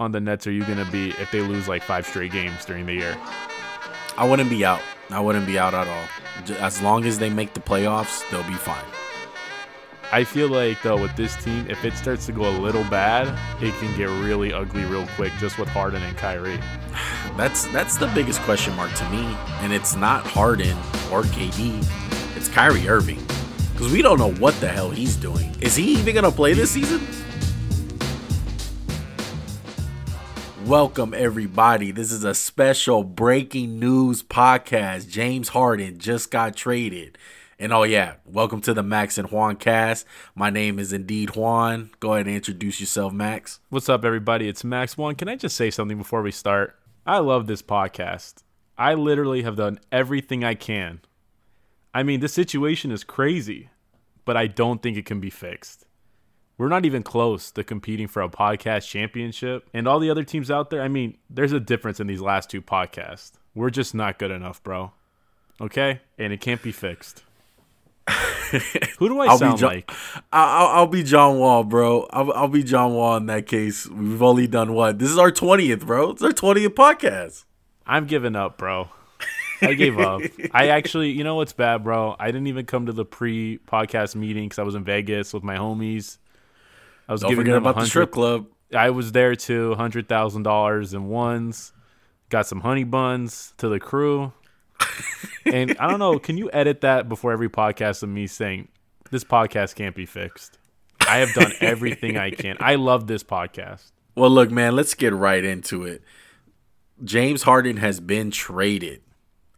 on the Nets are you going to be if they lose like 5 straight games during the year? I wouldn't be out. I wouldn't be out at all. As long as they make the playoffs, they'll be fine. I feel like, though, with this team, if it starts to go a little bad, it can get really ugly real quick just with Harden and Kyrie. That's the biggest question mark to me, and it's not Harden or KD. It's Kyrie Irving, because we don't know what the hell he's doing. Is he even going to play this season? Welcome, everybody. This is a special breaking news podcast. James Harden just got traded. And oh yeah, welcome to the Max and Juan cast. My name is indeed Juan. Go ahead and introduce yourself, Max. What's up, everybody? It's Max. Juan, can I just say something before we start? I love this podcast. I literally have done everything I can. I mean, this situation is crazy, but I don't think it can be fixed. We're not even close to competing for a podcast championship. And all the other teams out there, I mean, there's a difference in these last two podcasts. We're just not good enough, bro. Okay? And it can't be fixed. Who do I sound like? I'll be John Wall, bro. I'll be John Wall in that case. We've only done one. This is our 20th, bro. It's our 20th podcast. I'm giving up, bro. I gave up. I actually, you know what's bad, bro? I didn't even come to the pre-podcast meeting because I was in Vegas with my homies. I was giving them about the strip club. I was there too. $100,000 in ones. Got some honey buns to the crew. And I don't know, can you edit that before every podcast of me saying this podcast can't be fixed? I have done everything I can. I love this podcast. Well, look, man, let's get right into it. James Harden has been traded.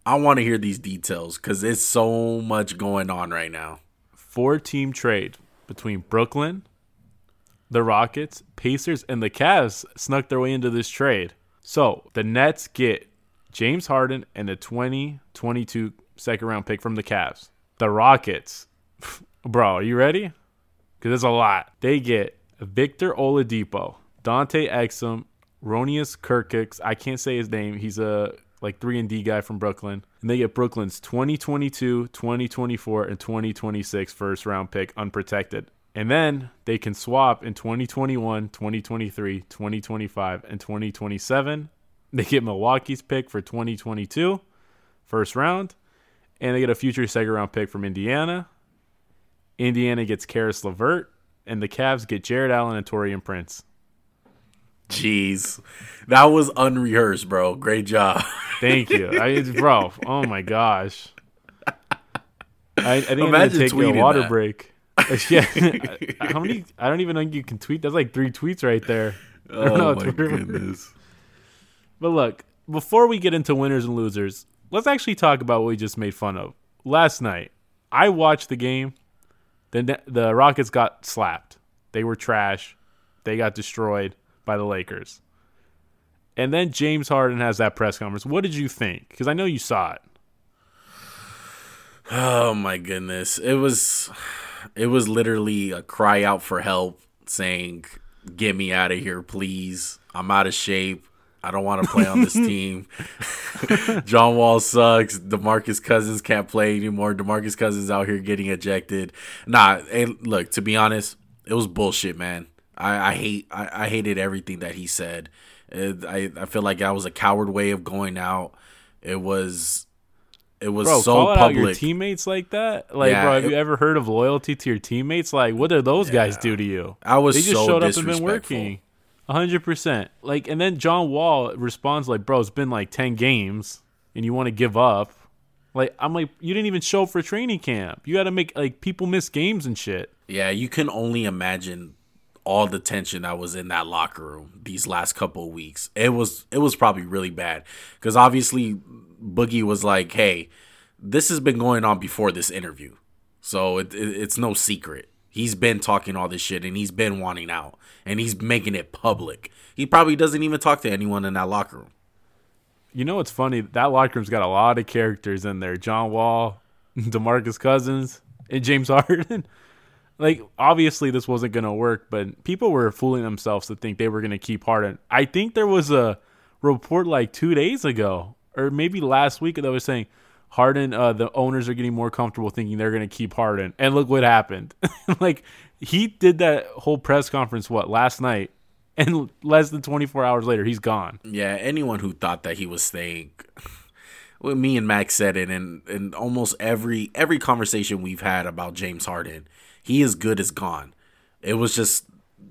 I want to hear these details because there's so much going on right now. 4-team trade between Brooklyn, the Rockets, Pacers, and the Cavs snuck their way into this trade. So the Nets get James Harden and the 2022 second-round pick from the Cavs. The Rockets, bro, are you ready? Because it's a lot. They get Victor Oladipo, Dante Exum, Ronius Kirkix. I can't say his name. He's a like 3-and-D guy from Brooklyn. And they get Brooklyn's 2022, 2024, and 2026 first-round pick unprotected. And then they can swap in 2021, 2023, 2025, and 2027. They get Milwaukee's pick for 2022, first round, and they get a future second-round pick from Indiana. Indiana gets Karis LeVert, and the Cavs get Jared Allen and Taurean Prince. Jeez. That was unrehearsed, bro. Great job. Thank you. Bro, oh my gosh. I think I'm going to take a water break. Yeah. How many? I don't even think you can tweet. That's like 3 tweets right there. Oh, my goodness. But look, before we get into winners and losers, let's actually talk about what we just made fun of. Last night, I watched the game. The Rockets got slapped. They were trash. They got destroyed by the Lakers. And then James Harden has that press conference. What did you think? Because I know you saw it. Oh, my goodness. It was literally a cry out for help saying, get me out of here, please. I'm out of shape. I don't want to play on this team. John Wall sucks. DeMarcus Cousins can't play anymore. DeMarcus Cousins out here getting ejected. Nah, hey, look, to be honest, it was bullshit, man. I hated everything that he said. I feel like that was a coward way of going out. It was bro, so public. Call out your teammates like that? Like, yeah, bro, have you ever heard of loyalty to your teammates? Like, what did those guys do to you? I was so disrespectful. They just showed up and been working. 100%. Like, and then John Wall responds like, bro, it's been like 10 games and you want to give up. Like, I'm like, you didn't even show up for training camp. You got to make, like, people miss games and shit. Yeah, you can only imagine all the tension that was in that locker room these last couple of weeks. It was probably really bad because obviously Boogie was like, hey, this has been going on before this interview. So it's no secret. He's been talking all this shit, and he's been wanting out, and he's making it public. He probably doesn't even talk to anyone in that locker room. You know what's funny? That locker room's got a lot of characters in there. John Wall, DeMarcus Cousins, and James Harden. Like, obviously this wasn't going to work, but people were fooling themselves to think they were going to keep Harden. I think there was a report like 2 days ago, or maybe last week, that was saying, Harden, the owners are getting more comfortable thinking they're going to keep Harden. And look what happened. Like, he did that whole press conference, last night? and less than 24 hours later, he's gone. Yeah, anyone who thought that he was staying, well, me and Max said it, and almost every conversation we've had about James Harden, he is good as gone. It was just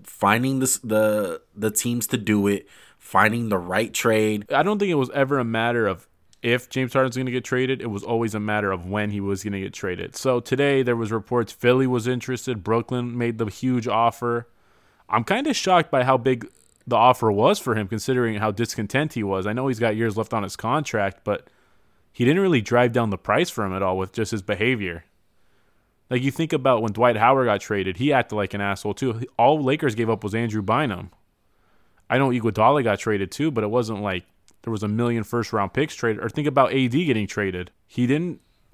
finding the teams to do it, finding the right trade. I don't think it was ever a matter of if James Harden's going to get traded. It was always a matter of when he was going to get traded. So today there was reports Philly was interested. Brooklyn made the huge offer. I'm kind of shocked by how big the offer was for him, considering how discontent he was. I know he's got years left on his contract, but he didn't really drive down the price for him at all with just his behavior. Like, you think about when Dwight Howard got traded, he acted like an asshole too. All Lakers gave up was Andrew Bynum. I know Iguodala got traded too, but it wasn't like there was a million first-round picks traded. Or think about AD getting traded.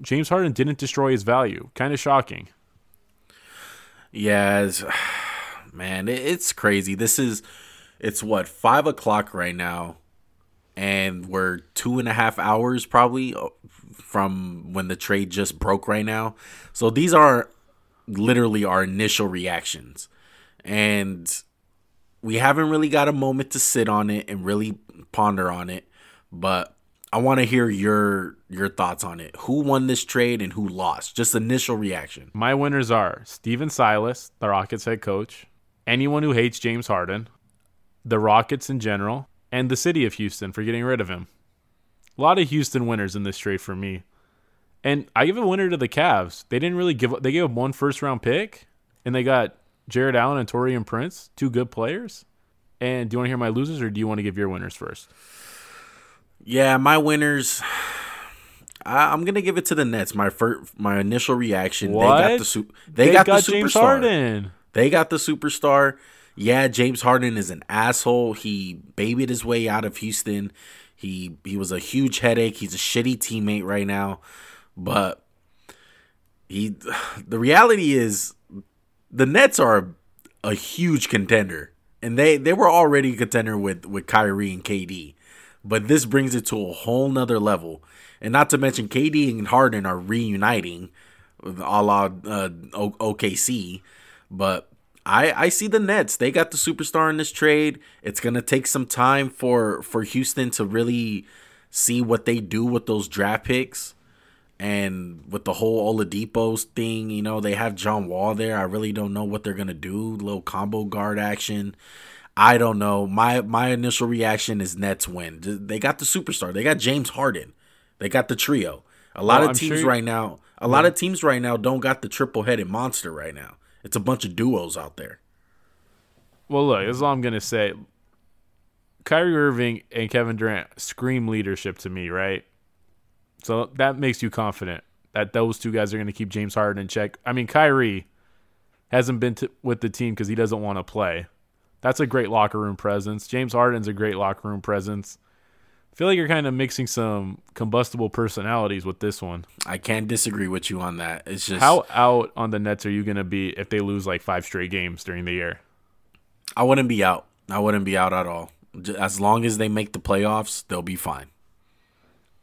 James Harden didn't destroy his value. Kind of shocking. Yeah, man, it's crazy. It's what, 5 o'clock right now, and we're 2.5 hours probably from when the trade just broke right now. So these are literally our initial reactions. And we haven't really got a moment to sit on it and really ponder on it, but I want to hear your thoughts on it. Who won this trade and who lost? Just initial reaction. My winners are Steven Silas, the Rockets head coach, anyone who hates James Harden, the Rockets in general, and the city of Houston for getting rid of him. A lot of Houston winners in this trade for me. And I give a winner to the Cavs. They didn't really give up. They gave up one first-round pick, and they got Jared Allen and Taurean Prince, two good players. And do you want to hear my losers, or do you want to give your winners first? Yeah, my winners, I'm going to give it to the Nets. My initial reaction, what? They got the superstar. James Harden. They got the superstar. Yeah, James Harden is an asshole. He babied his way out of Houston. He was a huge headache. He's a shitty teammate right now. But the reality is, the Nets are a huge contender, and they were already a contender with Kyrie and KD, but this brings it to a whole nother level. And not to mention, KD and Harden are reuniting, a la OKC. But I see the Nets. They got the superstar in this trade. It's gonna take some time for Houston to really see what they do with those draft picks. And with the whole Oladipo thing, you know, they have John Wall there. I really don't know what they're going to do. Little combo guard action. I don't know. My initial reaction is Nets win. They got the superstar. They got James Harden. They got the trio. A lot of teams right now don't got the triple-headed monster right now. It's a bunch of duos out there. Well, look, this is all I'm going to say. Kyrie Irving and Kevin Durant scream leadership to me, right? So that makes you confident that those two guys are going to keep James Harden in check. I mean, Kyrie hasn't been with the team because he doesn't want to play. That's a great locker room presence. James Harden's a great locker room presence. I feel like you're kind of mixing some combustible personalities with this one. I can't disagree with you on that. It's just, how out on the Nets are you going to be if they lose like 5 straight games during the year? I wouldn't be out. I wouldn't be out at all. As long as they make the playoffs, they'll be fine.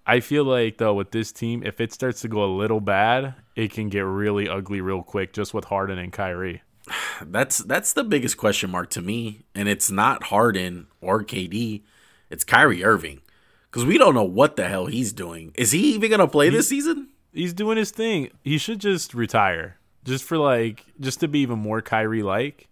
I feel like, though, with this team, if it starts to go a little bad, it can get really ugly real quick just with Harden and Kyrie. That's the biggest question mark to me, and it's not Harden or KD. It's Kyrie Irving, because we don't know what the hell he's doing. Is he even going to play this season? He's doing his thing. He should just retire just to be even more Kyrie-like.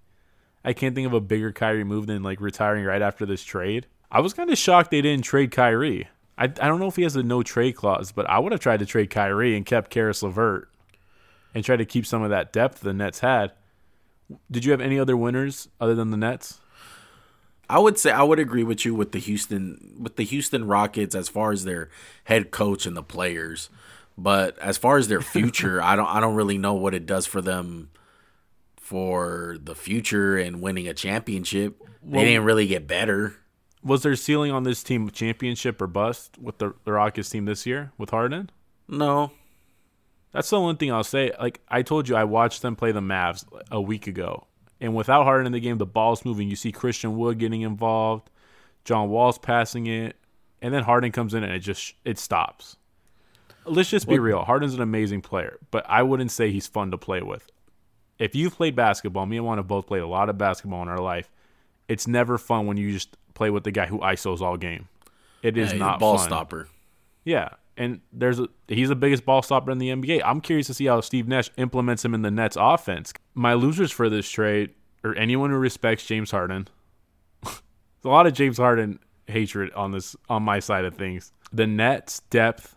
I can't think of a bigger Kyrie move than like retiring right after this trade. I was kind of shocked they didn't trade Kyrie. I don't know if he has a no-trade clause, but I would have tried to trade Kyrie and kept Karis LeVert and tried to keep some of that depth the Nets had. Did you have any other winners other than the Nets? I would say I would agree with you with the Houston Rockets as far as their head coach and the players. But as far as their future, I don't really know what it does for them for the future and winning a championship. They didn't really get better. Was their ceiling on this team championship or bust with the Rockets team this year with Harden? No. That's the one thing I'll say. Like I told you, I watched them play the Mavs a week ago. And without Harden in the game, the ball's moving. You see Christian Wood getting involved. John Wall's passing it. And then Harden comes in and it stops. Let's just be real. Harden's an amazing player, but I wouldn't say he's fun to play with. If you've played basketball, me and Juan have both played a lot of basketball in our life. it's never fun when you just play with the guy who ISOs all game. It is not ball fun. Stopper. Yeah, and he's the biggest ball stopper in the NBA. I'm curious to see how Steve Nash implements him in the Nets offense. My losers for this trade are anyone who respects James Harden. There's a lot of James Harden hatred on my side of things. The Nets depth,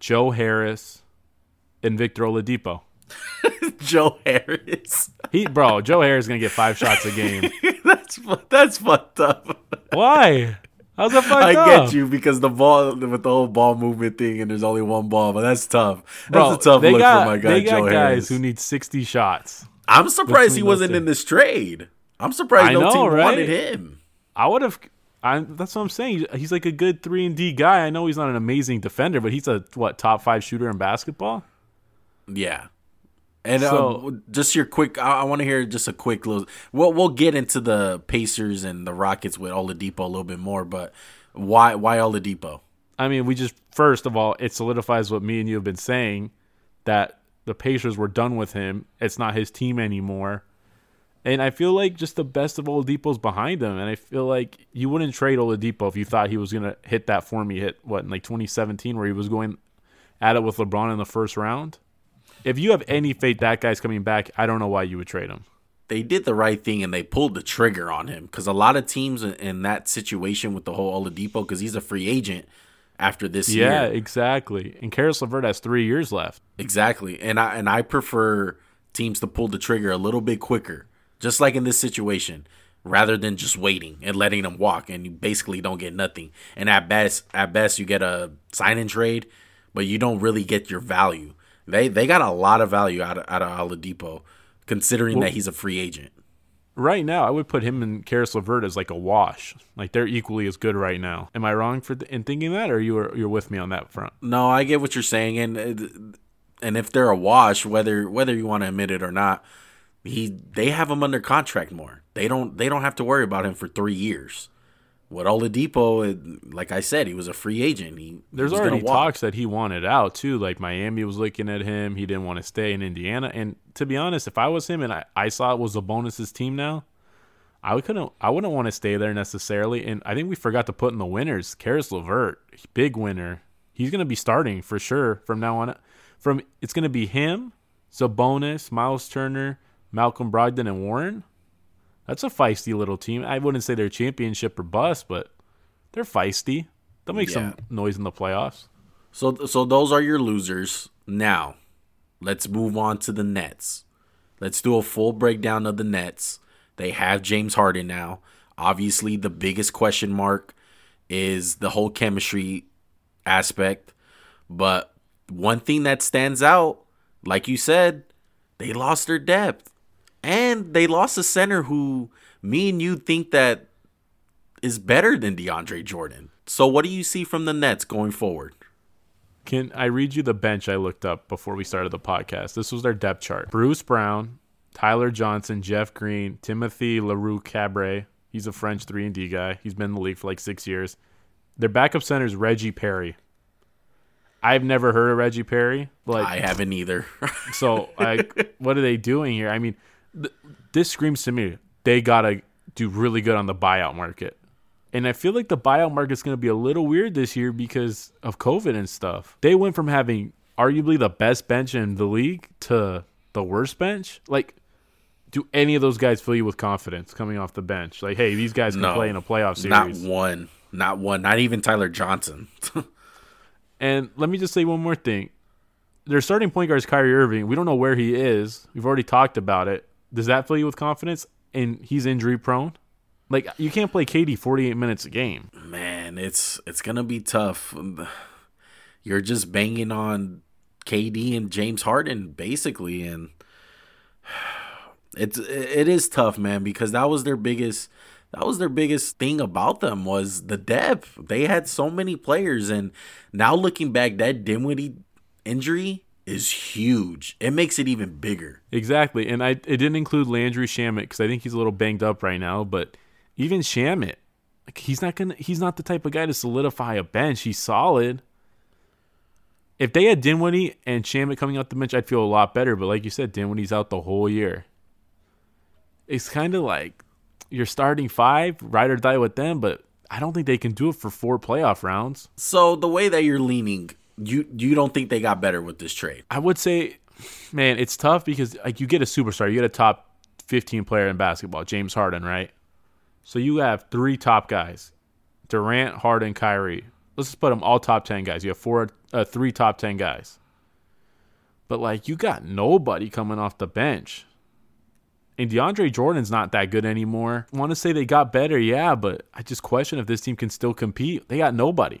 Joe Harris, and Victor Oladipo. Joe Harris. Joe Harris is gonna get 5 shots a game. That's fucked up. Why? How's that fucked up? I get you because the ball with the whole ball movement thing, and there's only one ball, but that's tough. That's a tough look for my guy. They got Joe guys Harris who need 60 shots. I'm surprised he wasn't in this trade. I'm surprised no team wanted him. I would have. That's what I'm saying. He's like a good 3-and-D guy. I know he's not an amazing defender, but he's a top 5 shooter in basketball. Yeah. And so, just your quick, I want to hear just a quick little. We'll get into the Pacers and the Rockets with Oladipo a little bit more, but why Oladipo? I mean, first of all, it solidifies what me and you have been saying, that the Pacers were done with him. It's not his team anymore. And I feel like just the best of Oladipo's behind him. And I feel like you wouldn't trade Oladipo if you thought he was going to hit that form he hit, what, in like 2017, where he was going at it with LeBron in the first round? If you have any faith that guy's coming back, I don't know why you would trade him. They did the right thing, and they pulled the trigger on him, because a lot of teams in that situation with the whole Oladipo, because he's a free agent after this year. Yeah, exactly. And Karis LeVert has 3 years left. Exactly. And I prefer teams to pull the trigger a little bit quicker, just like in this situation, rather than just waiting and letting them walk, and you basically don't get nothing. And at best you get a sign-in trade, but you don't really get your value. They got a lot of value out of Oladipo, considering that he's a free agent. Right now, I would put him and Karis LeVert as like a wash. Like, they're equally as good right now. Am I wrong in thinking that, or you're with me on that front? No, I get what you're saying, and if they're a wash, whether you want to admit it or not, they have him under contract more. They don't have to worry about him for 3 years. With Oladipo, like I said, he was a free agent. There's already talks that he wanted out, too. Like, Miami was looking at him. He didn't want to stay in Indiana. And to be honest, if I was him and I saw it was Sabonis' team now, I wouldn't want to stay there necessarily. And I think we forgot to put in the winners. Karis LeVert, big winner. He's going to be starting for sure from now on. It's going to be him, Sabonis, Miles Turner, Malcolm Brogdon, and Warren. That's a feisty little team. I wouldn't say they're championship or bust, but they're feisty. They'll make some noise in the playoffs. So those are your losers. Now, let's move on to the Nets. Let's do a full breakdown of the Nets. They have James Harden now. Obviously, the biggest question mark is the whole chemistry aspect. But one thing that stands out, like you said, they lost their depth. And they lost a center who me and you think that is better than DeAndre Jordan. So what do you see from the Nets going forward? Can I read you the bench I looked up before we started the podcast? This was their depth chart. Bruce Brown, Tyler Johnson, Jeff Green, Timothy Leroux Cabré. He's a French 3-and-D guy. He's been in the league for like 6 years. Their backup center is Reggie Perry. I've never heard of Reggie Perry. I haven't either. So what are they doing here? I mean, this screams to me they gotta do really good on the buyout market, and I feel like the buyout market's gonna be a little weird this year because of COVID and stuff. They went from having arguably the best bench in the league to the worst bench. Like, do any of those guys fill you with confidence coming off the bench? Like, hey, these guys can play in a playoff series. Not one, not even Tyler Johnson. And let me just say one more thing: their starting point guard is Kyrie Irving. We don't know where he is. We've already talked about it. Does that fill you with confidence? And he's injury prone. Like, you can't play KD 48 minutes a game. Man, it's going to be tough. You're just banging on KD and James Harden basically, and it is tough, man, because that was their biggest thing about them was the depth. They had so many players, and now looking back, that Dinwiddie injury is huge. It makes it even bigger. Exactly. And it didn't include Landry Shamet because I think he's a little banged up right now, but even Shamet, like, he's not the type of guy to solidify a bench. He's solid. If they had Dinwiddie and Shamet coming out the bench, I'd feel a lot better, but like you said, Dinwiddie's out the whole year. It's kind of like your starting five, ride or die with them, but I don't think they can do it for four playoff rounds. So the way that you're leaning, you don't think they got better with this trade? I would say, man, it's tough because like you get a superstar, you get a top 15 player in basketball, James Harden, right? So you have three top guys, Durant, Harden, Kyrie. Let's just put them all top 10 guys. You have three top 10 guys. But like you got nobody coming off the bench. And DeAndre Jordan's not that good anymore. I want to say they got better, yeah, but I just question if this team can still compete. They got nobody.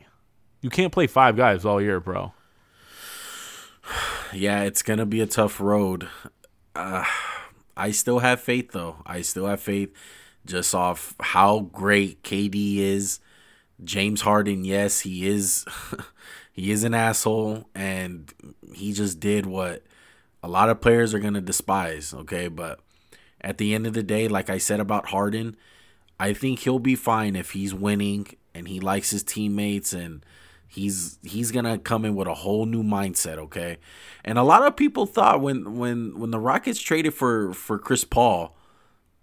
You can't play five guys all year, bro. Yeah, it's going to be a tough road. I still have faith, though. I still have faith just off how great KD is. James Harden, yes, he is. He is an asshole, and he just did what a lot of players are going to despise, okay? But at the end of the day, like I said about Harden, I think he'll be fine if he's winning and he likes his teammates, and he's going to come in with a whole new mindset, okay? And a lot of people thought when the Rockets traded for Chris Paul,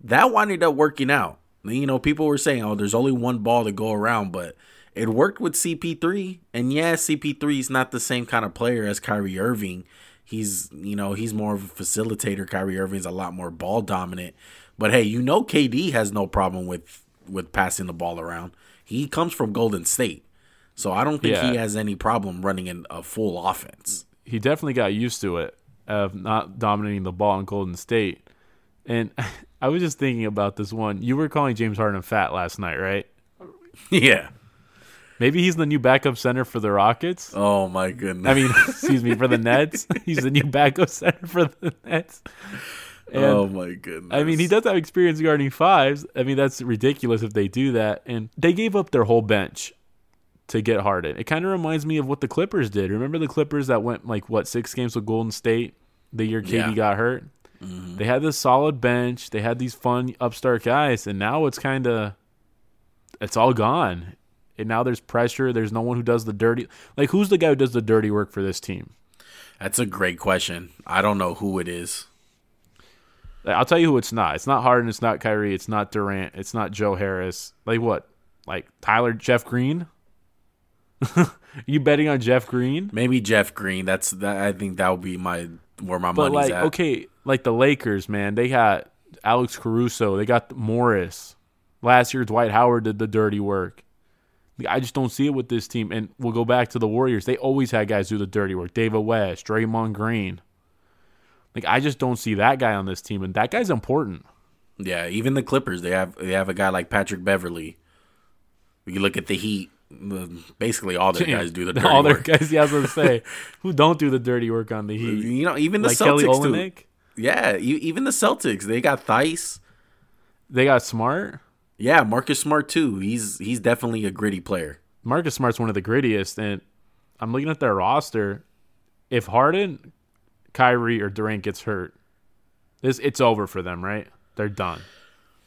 that wound up working out. You know, people were saying, oh, there's only one ball to go around, but it worked with CP3. And yeah, CP3 is not the same kind of player as Kyrie Irving. He's, you know, he's more of a facilitator. Kyrie Irving's a lot more ball dominant. But hey, you know, KD has no problem with passing the ball around. He comes from Golden State. So I don't think he has any problem running in a full offense. He definitely got used to it of not dominating the ball in Golden State. And I was just thinking about this one. You were calling James Harden fat last night, right? Yeah. Maybe he's the new backup center for the Rockets. Oh, my goodness. I mean, excuse me, for the Nets. He's the new backup center for the Nets. And, oh, my goodness. I mean, he does have experience guarding fives. I mean, that's ridiculous if they do that. And they gave up their whole bench to get Harden. It kind of reminds me of what the Clippers did. Remember the Clippers that went, like, what, 6 games with Golden State the year KD got hurt? Mm-hmm. They had this solid bench. They had these fun upstart guys. And now it's kind of – it's all gone. And now there's pressure. There's no one who does the dirty. Like, who's the guy who does the dirty work for this team? That's a great question. I don't know who it is. I'll tell you who it's not. It's not Harden. It's not Kyrie. It's not Durant. It's not Joe Harris. Like what? Like Jeff Green? You betting on Jeff Green? Maybe Jeff Green. I think that would be where my money's at. Okay, like the Lakers, man. They got Alex Caruso. They got Morris. Last year, Dwight Howard did the dirty work. I just don't see it with this team. And we'll go back to the Warriors. They always had guys do the dirty work. David West, Draymond Green. Like, I just don't see that guy on this team. And that guy's important. Yeah, even the Clippers, they have a guy like Patrick Beverly. You look at the Heat. Basically, all their guys do the dirty work. All their guys, yeah, I was going to say, who don't do the dirty work on the Heat? You know, even the like Celtics, Kelly Olynyk? Yeah, even the Celtics. They got Theis. They got Smart. Yeah, Marcus Smart too. He's definitely a gritty player. Marcus Smart's one of the grittiest, and I'm looking at their roster. If Harden, Kyrie, or Durant gets hurt, it's over for them, right? They're done.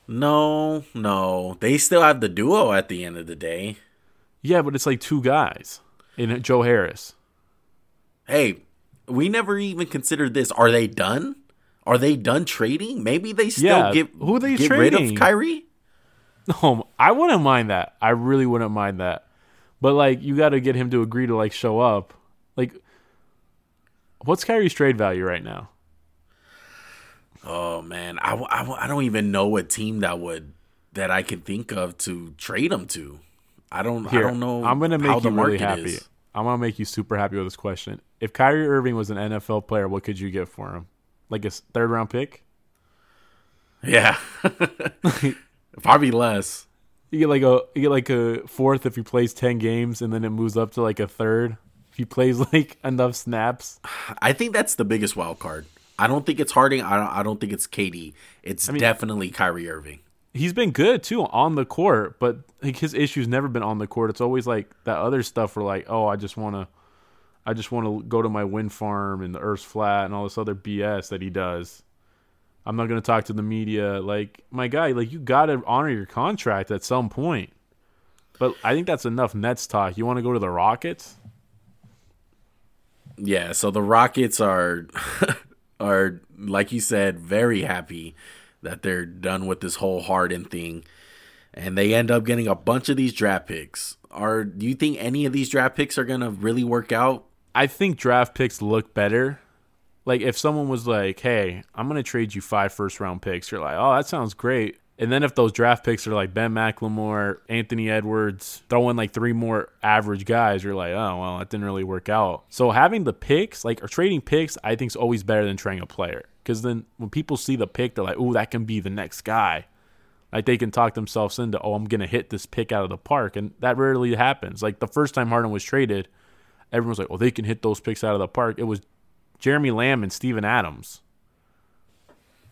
No. They still have the duo at the end of the day. Yeah, but it's like two guys and Joe Harris. Hey, we never even considered this. Are they done? Are they done trading? Maybe they still get rid of Kyrie? No, I wouldn't mind that. I really wouldn't mind that. But, like, you got to get him to agree to, like, show up. Like, what's Kyrie's trade value right now? Oh, man. I don't even know what team that I can think of to trade him to. I don't know. I'm going to make you really happy. I'm going to make you super happy with this question. If Kyrie Irving was an NFL player, what could you get for him? Like a third-round pick? Yeah. Probably less. You get like a fourth if he plays 10 games, and then it moves up to like a third if he plays like enough snaps. I think that's the biggest wild card. I don't think it's Harding. I don't think it's KD. It's definitely Kyrie Irving. He's been good too on the court, but like his issue's never been on the court. It's always like that other stuff where like, oh, I just wanna go to my wind farm and the earth's flat and all this other BS that he does. I'm not going to talk to the media. Like, my guy, like, you got to honor your contract at some point. But I think that's enough Nets talk. You want to go to the Rockets? Yeah, so the Rockets are, like you said, very happy. that they're done with this whole Harden thing, and they end up getting a bunch of these draft picks. Do you think any of these draft picks are going to really work out? I think draft picks look better. Like, if someone was like, hey, I'm going to trade you 5 first-round picks, you're like, oh, that sounds great. And then if those draft picks are like Ben McLemore, Anthony Edwards, throw in like 3 more average guys, you're like, oh, well, that didn't really work out. So having the picks, like, or trading picks, I think is always better than trading a player. Because then when people see the pick, they're like, oh, that can be the next guy. Like, they can talk themselves into, oh, I'm going to hit this pick out of the park. And that rarely happens. Like, the first time Harden was traded, everyone was like, oh, they can hit those picks out of the park. It was Jeremy Lamb and Steven Adams.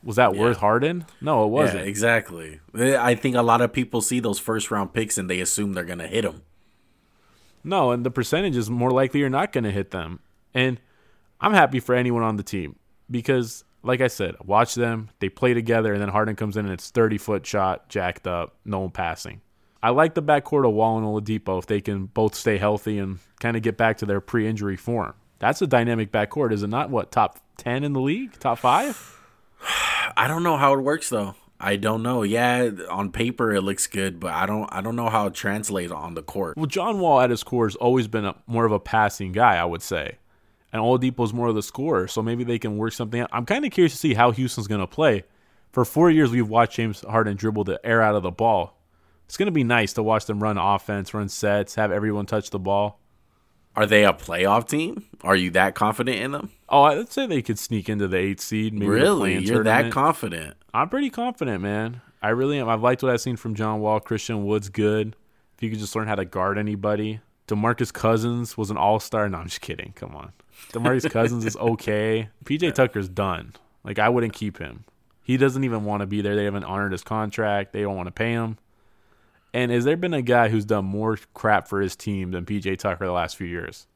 Was that worth Harden? No, it wasn't. Yeah, exactly. I think a lot of people see those first-round picks and they assume they're going to hit them. No, and the percentage is more likely you're not going to hit them. And I'm happy for anyone on the team because, like I said, watch them. They play together, and then Harden comes in and it's 30-foot shot, jacked up, no one passing. I like the backcourt of Wall and Oladipo if they can both stay healthy and kind of get back to their pre-injury form. That's a dynamic backcourt. Is it not, what, top 10 in the league? Top 5? I don't know how it works though. I don't know. Yeah, on paper it looks good, but I don't know how it translates on the court. Well, John Wall at his core has always been more of a passing guy, I would say. And Oladipo's more of the scorer, so maybe they can work something out. I'm kind of curious to see how Houston's going to play. For 4 years we've watched James Harden dribble the air out of the ball. It's going to be nice to watch them run offense, run sets, have everyone touch the ball. Are they a playoff team? Are you that confident in them? Oh, I'd say they could sneak into the 8th seed. Maybe really? You're tournament. That confident? I'm pretty confident, man. I really am. I've liked what I've seen from John Wall. Christian Wood's good. If you could just learn how to guard anybody. DeMarcus Cousins was an all-star. No, I'm just kidding. Come on. DeMarcus Cousins is okay. PJ Tucker's done. Like, I wouldn't keep him. He doesn't even want to be there. They haven't honored his contract. They don't want to pay him. And has there been a guy who's done more crap for his team than PJ Tucker the last few years?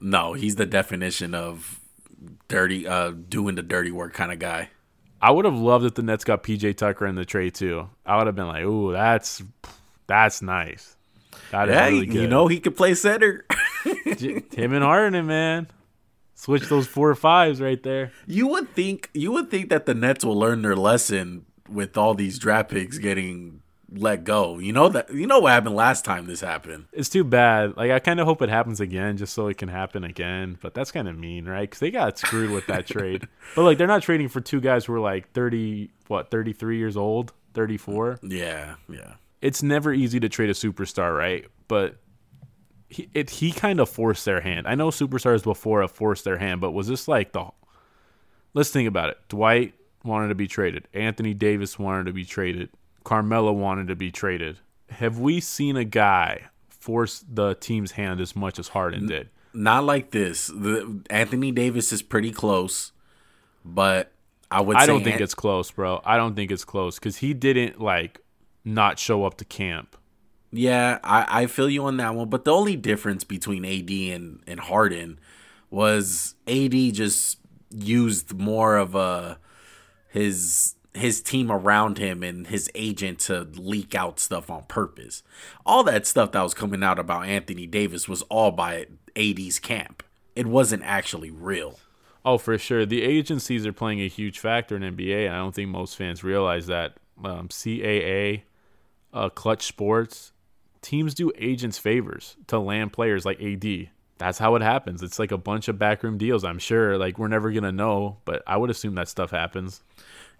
No, he's the definition of dirty, doing the dirty work kind of guy. I would have loved if the Nets got PJ Tucker in the trade too. I would have been like, "Ooh, that's nice. That is really good." You know, he could play center. Him and Harden, man. Switch those 4 or 5s right there. You would think that the Nets will learn their lesson with all these draft picks getting let go. You know what happened last time this happened. It's too bad. Like, I kind of hope it happens again just so it can happen again, but that's kind of mean, right? Because they got screwed with that trade. But like, they're not trading for 2 guys who are like 33 years old, 34. Yeah. It's never easy to trade a superstar, right? But he kind of forced their hand. I know superstars before have forced their hand, but was this like let's think about it. Dwight wanted to be traded. Anthony Davis wanted to be traded. Carmelo wanted to be traded. Have we seen a guy force the team's hand as much as Harden did? Not like this. Anthony Davis is pretty close, but I don't think it's close, bro. I don't think it's close because he didn't like not show up to camp. Yeah, I feel you on that one. But the only difference between AD and Harden was AD just used more of his team around him and his agent to leak out stuff on purpose. All that stuff that was coming out about Anthony Davis was all by AD's camp. It wasn't actually real. Oh, for sure. The agencies are playing a huge factor in NBA, and I don't think most fans realize that. CAA, Clutch Sports, teams do agents favors to land players like AD. That's how it happens. It's like a bunch of backroom deals, I'm sure. Like, we're never going to know, but I would assume that stuff happens.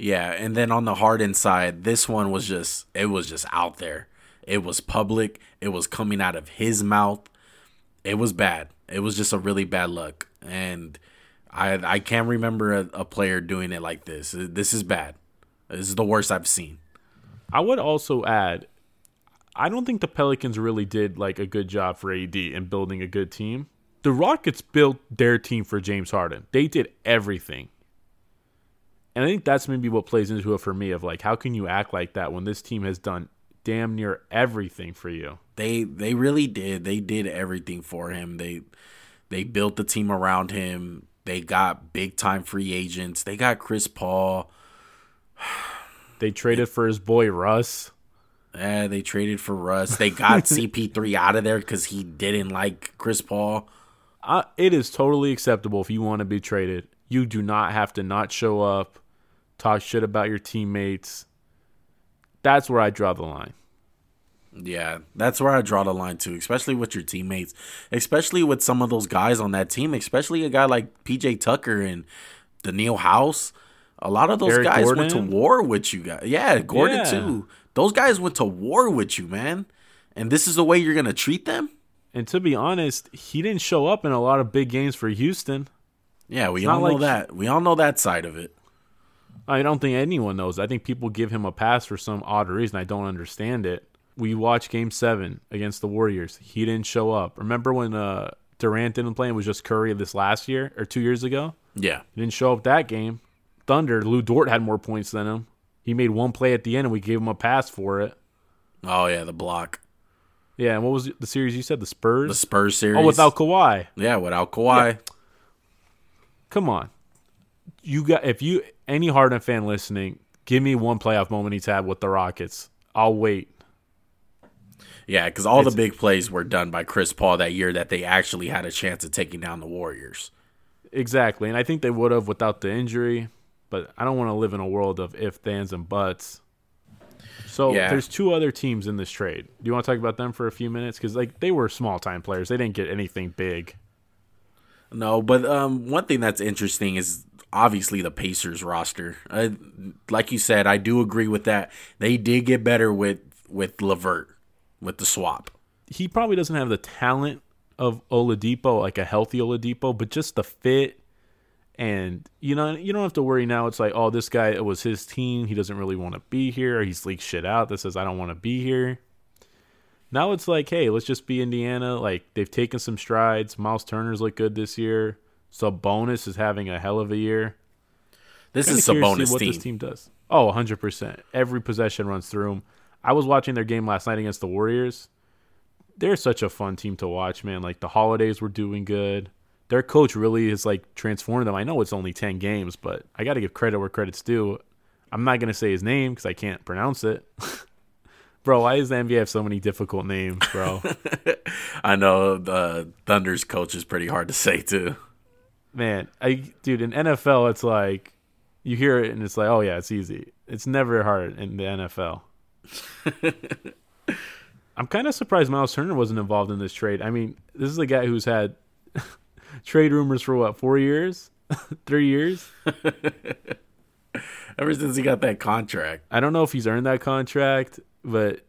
Yeah, and then on the Harden side, this one was just – it was just out there. It was public. It was coming out of his mouth. It was bad. It was just a really bad look. And I can't remember a player doing it like this. This is bad. This is the worst I've seen. I would also add – I don't think the Pelicans really did like a good job for AD in building a good team. The Rockets built their team for James Harden. They did everything. And I think that's maybe what plays into it for me of like, how can you act like that when this team has done damn near everything for you? They really did. They did everything for him. They built the team around him. They got big time free agents. They got Chris Paul. They traded for his boy Russ. Yeah, they traded for Russ. They got CP3 out of there because he didn't like Chris Paul. It is totally acceptable if you want to be traded. You do not have to not show up. talk shit about your teammates. That's where I draw the line. Yeah, that's where I draw the line too, especially with your teammates, especially with some of those guys on that team, especially a guy like PJ Tucker and Daniil House. A lot of those Eric guys Gordon. Went to war with you guys. Yeah, Gordon too. Those guys went to war with you, man. And this is the way you're going to treat them? And to be honest, he didn't show up in a lot of big games for Houston. Yeah, we all know that. We all know that side of it. I don't think anyone knows. I think people give him a pass for some odd reason. I don't understand it. We watched Game 7 against the Warriors. He didn't show up. Remember when Durant didn't play and it was just Curry this last year or 2 years ago? Yeah. He didn't show up that game. Thunder, Lou Dort had more points than him. He made one play at the end and we gave him a pass for it. Oh, yeah, the block. Yeah, and what was the series you said? The Spurs? The Spurs series. Oh, without Kawhi. Yeah, without Kawhi. Yeah. Come on. You got if you any Harden fan listening, give me one playoff moment he's had with the Rockets. I'll wait. Yeah, because the big plays were done by Chris Paul that year that they actually had a chance of taking down the Warriors. Exactly, and I think they would have without the injury, but I don't want to live in a world of ifs, ands, and buts. So There's two other teams in this trade. Do you want to talk about them for a few minutes? Because they were small-time players. They didn't get anything big. No, but one thing that's interesting is obviously the Pacers roster. Like you said, I do agree with that. They did get better with LeVert, with the swap. He probably doesn't have the talent of Oladipo, like a healthy Oladipo, but just the fit. And, you don't have to worry now. It's like, oh, this guy, it was his team. He doesn't really want to be here. He's leaked shit out that says, I don't want to be here. Now it's like, hey, let's just be Indiana. Like, they've taken some strides. Miles Turner's looked good this year. Sabonis is having a hell of a year. This is Sabonis' what team. This team does. Oh, 100%. Every possession runs through him. I was watching their game last night against the Warriors. They're such a fun team to watch, man. Like, the holidays were doing good. Their coach really has, transformed them. I know it's only 10 games, but I got to give credit where credit's due. I'm not going to say his name because I can't pronounce it. Bro, why does the NBA have so many difficult names, bro? I know the Thunder's coach is pretty hard to say, too. Man, dude, in NFL, it's like you hear it and it's like, oh, yeah, it's easy. It's never hard in the NFL. I'm kind of surprised Miles Turner wasn't involved in this trade. I mean, this is a guy who's had trade rumors for what, 4 years? 3 years? Ever since he got that contract. I don't know if he's earned that contract, but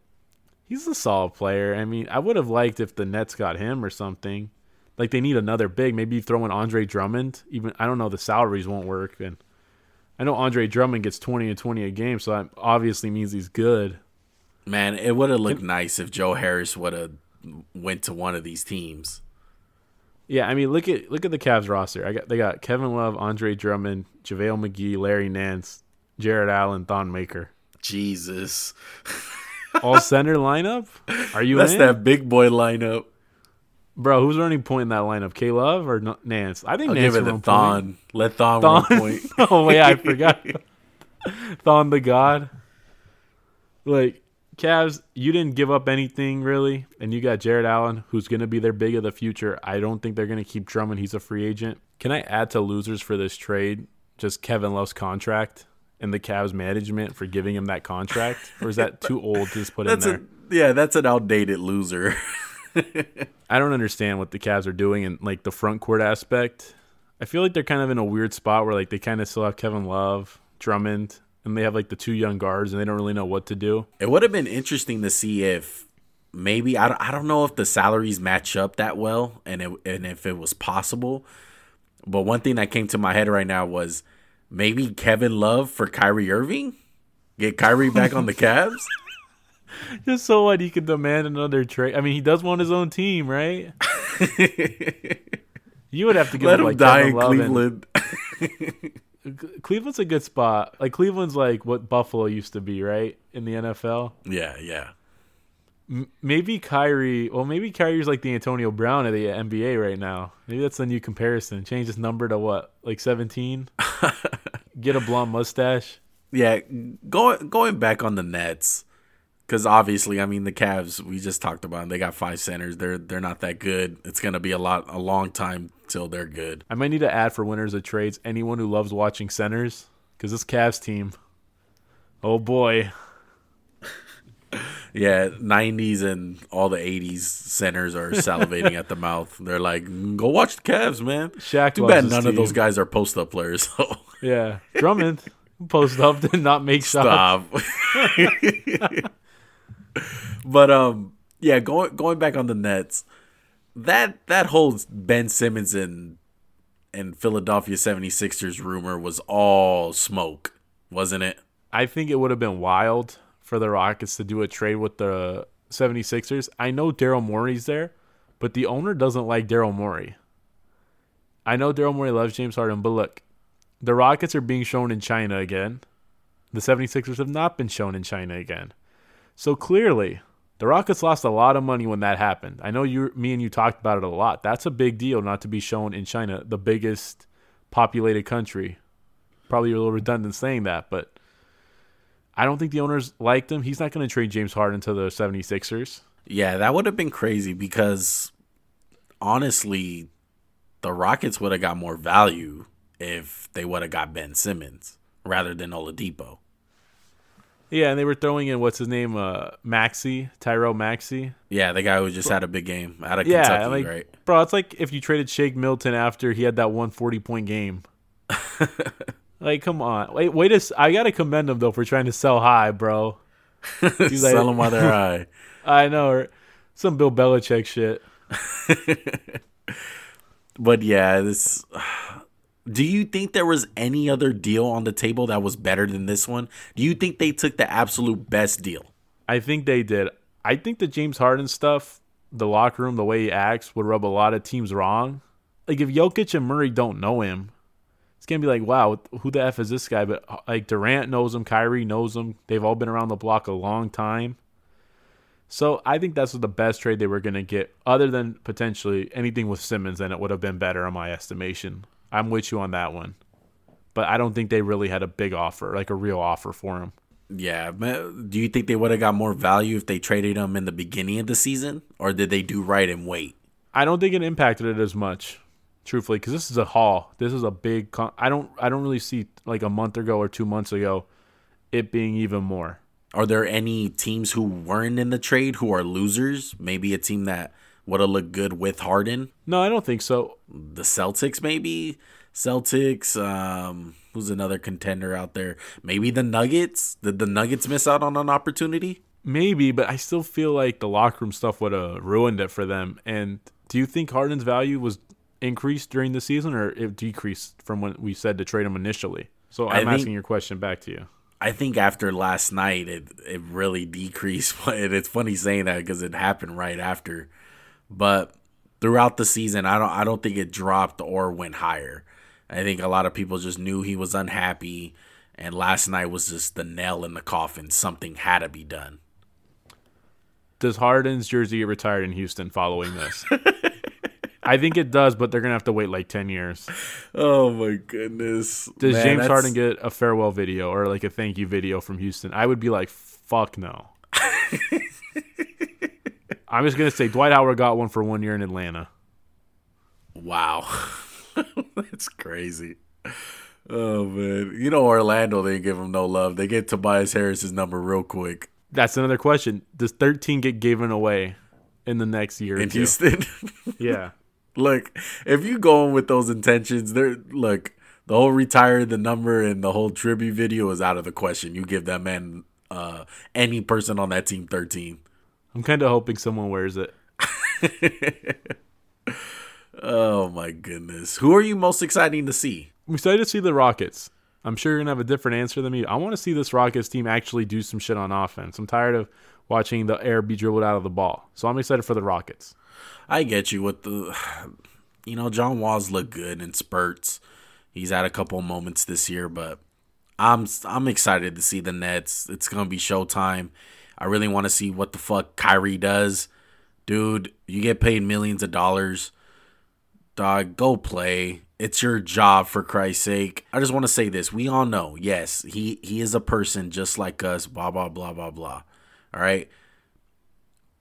he's a solid player. I mean, I would have liked if the Nets got him or something. Like, they need another big. Maybe throw in Andre Drummond. Even I don't know, the salaries won't work. And I know Andre Drummond gets 20 and 20 a game, so that obviously means he's good. Man, it would have looked nice if Joe Harris would have went to one of these teams. Yeah, I mean, look at the Cavs roster. They got Kevin Love, Andre Drummond, JaVale McGee, Larry Nance, Jared Allen, Thon Maker. Jesus. All center lineup? Are you That's in? That big boy lineup. Bro, who's running point in that lineup? K-Love or Nance? I think I'll Nance give it to Thon. Point. Let Thon run point. Oh, yeah, I forgot. Thon the God. Like, Cavs, you didn't give up anything, really. And you got Jared Allen, who's going to be their big of the future. I don't think they're going to keep Drummond. He's a free agent. Can I add to losers for this trade just Kevin Love's contract and the Cavs management for giving him that contract? Or is that too old to just put in there? That's an outdated loser. I don't understand what the Cavs are doing in, the front court aspect. I feel like they're kind of in a weird spot where, they kind of still have Kevin Love, Drummond, and they have the two young guards, and they don't really know what to do. It would have been interesting to see if maybe I don't know if the salaries match up that well, and if it was possible. But one thing that came to my head right now was maybe Kevin Love for Kyrie Irving, get Kyrie back on the Cavs, just so what he could demand another trade. I mean, he does want his own team, right? You would have to give him die in Cleveland. Cleveland's a good spot. Cleveland's what Buffalo used to be, right? In the NFL. Yeah, yeah. Maybe Kyrie. Well, maybe Kyrie's the Antonio Brown of the NBA right now. Maybe that's the new comparison. Change his number to what, 17? Get a blonde mustache. Yeah, going back on the Nets, because obviously, I mean, the Cavs. We just talked about them. They got five centers. They're not that good. It's gonna be a long time till they're good. I might need to add for winners of trades anyone who loves watching centers. because this Cavs team, oh boy. Yeah, 90s and all the 80s centers are salivating at the mouth. They're like, go watch the Cavs, man. Shaq Too bad none team. Of those guys are post-up players. So. Yeah, Drummond, post-up, did not make shots. Stop. But, yeah, going back on the Nets, that whole Ben Simmons and Philadelphia 76ers rumor was all smoke, wasn't it? I think it would have been wild for the Rockets to do a trade with the 76ers. I know Daryl Morey's there, but the owner doesn't like Daryl Morey. I know Daryl Morey loves James Harden, but look, the Rockets are being shown in China again. The 76ers have not been shown in China again. So clearly, the Rockets lost a lot of money when that happened. I know me and you talked about it a lot. That's a big deal not to be shown in China, the biggest populated country. Probably a little redundant saying that, but I don't think the owners liked him. He's not going to trade James Harden to the 76ers. Yeah, that would have been crazy because, honestly, the Rockets would have got more value if they would have got Ben Simmons rather than Oladipo. Yeah, and they were throwing in, what's his name, Tyrese Maxey. Yeah, the guy who just had a big game out of Kentucky, right? Bro, it's like if you traded Shake Milton after he had that 140-point game. Like, come on. Wait, I got to commend him, though, for trying to sell high, bro. He's like, sell them while they're high. I know. Some Bill Belichick shit. But, yeah, this. Do you think there was any other deal on the table that was better than this one? Do you think they took the absolute best deal? I think they did. I think the James Harden stuff, the locker room, the way he acts, would rub a lot of teams wrong. Like, if Jokic and Murray don't know him, it's going to be like, wow, who the F is this guy? But like Durant knows him. Kyrie knows him. They've all been around the block a long time. So I think that's the best trade they were going to get, other than potentially anything with Simmons, and it would have been better in my estimation. I'm with you on that one. But I don't think they really had a big offer, like a real offer for him. Yeah. Do you think they would have got more value if they traded him in the beginning of the season? Or did they do right and wait? I don't think it impacted it as much. Truthfully, because this is a haul. This is a big I don't really see like a month ago or 2 months ago it being even more. Are there any teams who weren't in the trade who are losers? Maybe a team that would have looked good with Harden? No, I don't think so. The Celtics maybe? Celtics, who's another contender out there? Maybe the Nuggets? Did the Nuggets miss out on an opportunity? Maybe, but I still feel like the locker room stuff would have ruined it for them. And do you think Harden's value was increased during the season, or it decreased from when we said to trade him initially? So I'm asking your question back to you. I think after last night, it really decreased. And it's funny saying that because it happened right after. But throughout the season, I don't think it dropped or went higher. I think a lot of people just knew he was unhappy, and last night was just the nail in the coffin. Something had to be done. Does Harden's jersey get retired in Houston following this? I think it does, but they're going to have to wait like 10 years. Oh, my goodness. Does James Harden get a farewell video or like a thank you video from Houston? I would be like, fuck no. I'm just going to say Dwight Howard got one for 1 year in Atlanta. Wow. That's crazy. Oh, man. You know, Orlando, they give him no love. They get Tobias Harris's number real quick. That's another question. Does 13 get given away in the next year? In Houston? Yeah. Look, if you go in with those intentions, the whole retire the number and the whole tribute video is out of the question. You give that man, any person on that team, 13. I'm kind of hoping someone wears it. Oh, my goodness. Who are you most excited to see? I'm excited to see the Rockets. I'm sure you're going to have a different answer than me. I want to see this Rockets team actually do some shit on offense. I'm tired of watching the air be dribbled out of the ball. So I'm excited for the Rockets. I get you with John Wall's looked good in spurts. He's had a couple moments this year, but I'm excited to see the Nets. It's gonna be showtime. I really want to see what the fuck Kyrie does, dude. You get paid millions of dollars, dog. Go play. It's your job, for Christ's sake. I just want to say this: we all know, yes, he is a person just like us. Blah blah blah blah blah. All right.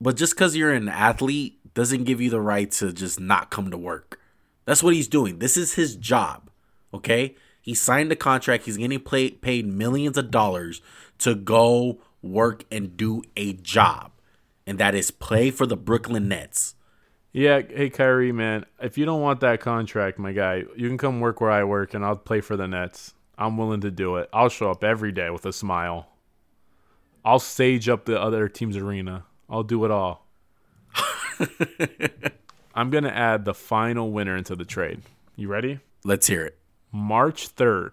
But just because you're an athlete doesn't give you the right to just not come to work. That's what he's doing. This is his job, okay? He signed a contract. He's getting paid millions of dollars to go work and do a job, and that is play for the Brooklyn Nets. Yeah, hey, Kyrie, man, if you don't want that contract, my guy, you can come work where I work, and I'll play for the Nets. I'm willing to do it. I'll show up every day with a smile. I'll sage up the other team's arena. I'll do it all. I'm going to add the final winner into the trade. You ready? Let's hear it. March 3rd,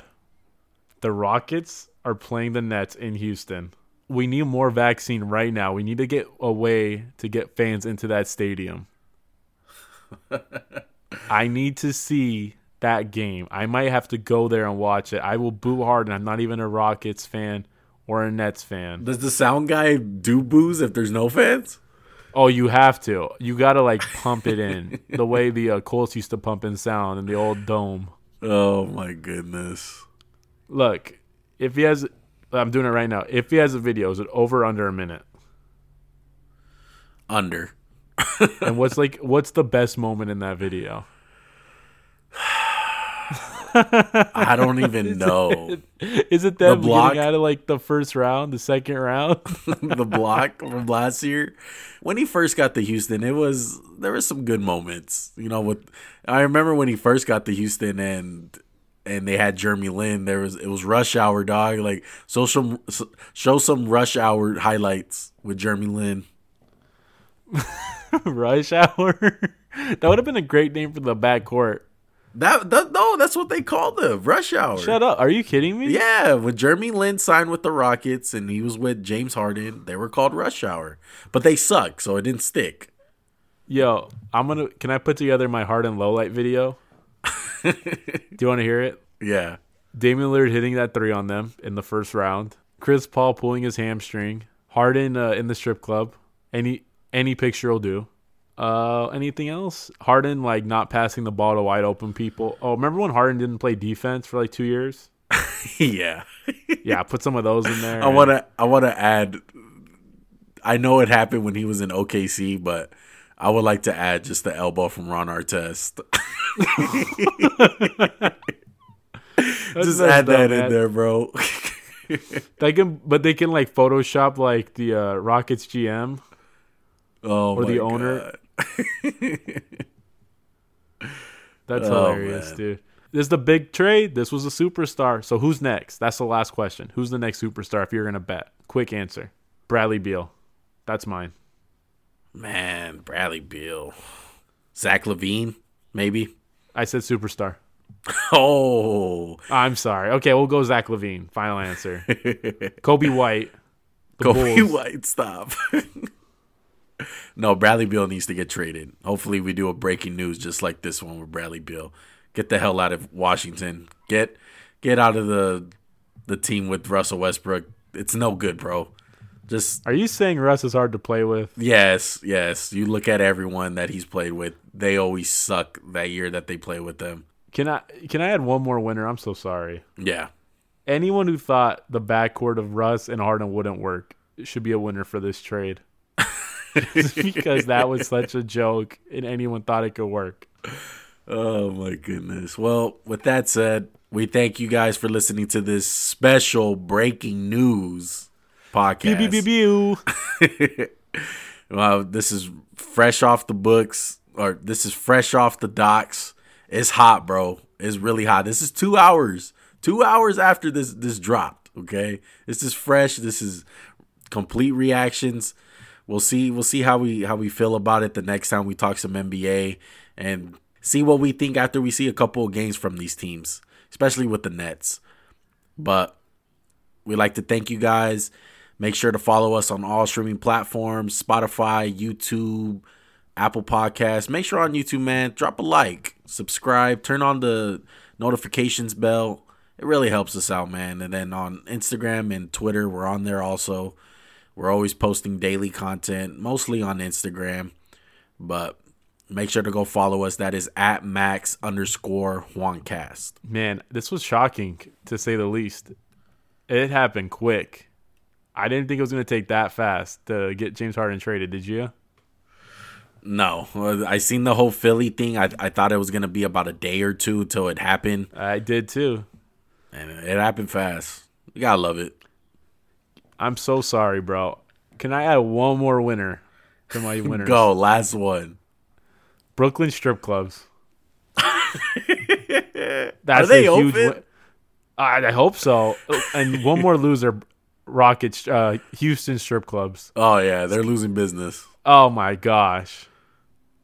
the Rockets are playing the Nets in Houston. We need more vaccine right now. We need to get a way to get fans into that stadium. I need to see that game. I might have to go there and watch it. I will boo hard, and I'm not even a Rockets fan or a Nets fan. Does the sound guy do boos if there's no fans? Oh, you have to. You got to, like, pump it in the way the Colts used to pump in sound in the old dome. Oh, my goodness. Look, if he has – I'm doing it right now. If he has a video, is it over or under a minute? Under. And what's the best moment in that video? I don't even know. Is it them getting out of, like, the first round, the second round? The block from last year. When he first got to Houston, there were some good moments. You know, I remember when he first got to Houston and they had Jeremy Lin. It was rush hour, dog. Like, show some rush hour highlights with Jeremy Lin. Rush hour. That would have been a great name for the backcourt. No, that's what they called them. Rush hour. Shut up. Are you kidding me? Yeah. When Jeremy Lin signed with the Rockets and he was with James Harden, they were called Rush Hour. But they suck, so it didn't stick. Yo, can I put together my Harden lowlight video? Do you want to hear it? Yeah. Damian Lillard hitting that three on them in the first round. Chris Paul pulling his hamstring. Harden in the strip club. Any picture will do. Anything else? Harden, like, not passing the ball to wide open people. Oh, remember when Harden didn't play defense for like 2 years? Yeah. Yeah, put some of those in there. I wanna add, I know it happened when he was in OKC, but I would like to add just the elbow from Ron Artest. Just add that in there, bro. They can like Photoshop like the Rockets GM. Oh, or the owner. That's hilarious, man. Dude. This is the big trade. This was a superstar. So who's next? That's the last question. Who's the next superstar if you're going to bet? Quick answer. Bradley Beal. That's mine. Man, Bradley Beal. Zach LaVine, maybe? I said superstar. Oh. I'm sorry. Okay, we'll go Zach LaVine. Final answer. Kobe White. Kobe Bulls. White, stop. No, Bradley Beal needs to get traded. Hopefully we do a breaking news just like this one with Bradley Beal. Get the hell out of Washington. Get out of the team with Russell Westbrook. It's no good, bro. Are you saying Russ is hard to play with? Yes. You look at everyone that he's played with. They always suck that year that they play with them. Can I add one more winner? I'm so sorry. Yeah. Anyone who thought the backcourt of Russ and Harden wouldn't work should be a winner for this trade. Because that was such a joke and anyone thought it could work. Oh, my goodness. Well, with that said, we thank you guys for listening to this special breaking news podcast. Wow, this is fresh off the books, or this is fresh off the docks. It's hot, bro. It's really hot. This is 2 hours. 2 hours after this dropped, okay? This is fresh. This is complete reactions. We'll see how we feel about it the next time we talk some NBA and see what we think after we see a couple of games from these teams, especially with the Nets. But we'd like to thank you guys. Make sure to follow us on all streaming platforms, Spotify, YouTube, Apple Podcasts. Make sure on YouTube, man, drop a like, subscribe, turn on the notifications bell. It really helps us out, man. And then on Instagram and Twitter, we're on there also. We're always posting daily content, mostly on Instagram, but make sure to go follow us. That is @Max_Juancast. Man, this was shocking to say the least. It happened quick. I didn't think it was going to take that fast to get James Harden traded. Did you? No, I seen the whole Philly thing. I thought it was going to be about a day or two until it happened. I did too. And it happened fast. You gotta love it. I'm so sorry, bro. Can I add one more winner to my winners? Go, last one. Brooklyn strip clubs. That's Are they a huge open? I hope so. And one more loser, Rockets, Houston strip clubs. Oh, yeah. They're losing business. Oh, my gosh.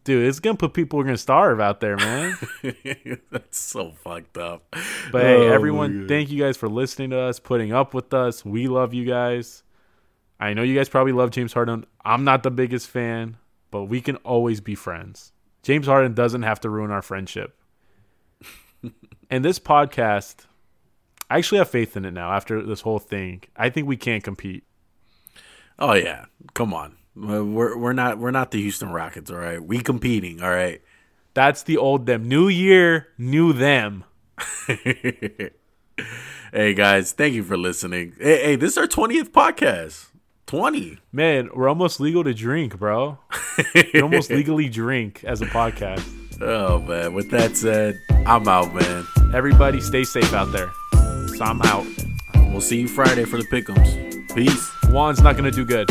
Dude, it's going to put people who are going to starve out there, man. That's so fucked up. But, hey, everyone, thank you guys for listening to us, putting up with us. We love you guys. I know you guys probably love James Harden. I'm not the biggest fan, but we can always be friends. James Harden doesn't have to ruin our friendship. And this podcast, I actually have faith in it now after this whole thing. I think we can compete. Oh, yeah. Come on. We're not the Houston Rockets, all right? We competing, all right? That's the old them. New year, new them. Hey, guys, thank you for listening. Hey, this is our 20th podcast. 20. Man, we're almost legal to drink, bro. We almost legally drink as a podcast. Oh, man. With that said, I'm out, man. Everybody stay safe out there. So I'm out. We'll see you Friday for the pick'ems. Peace. Juan's not going to do good.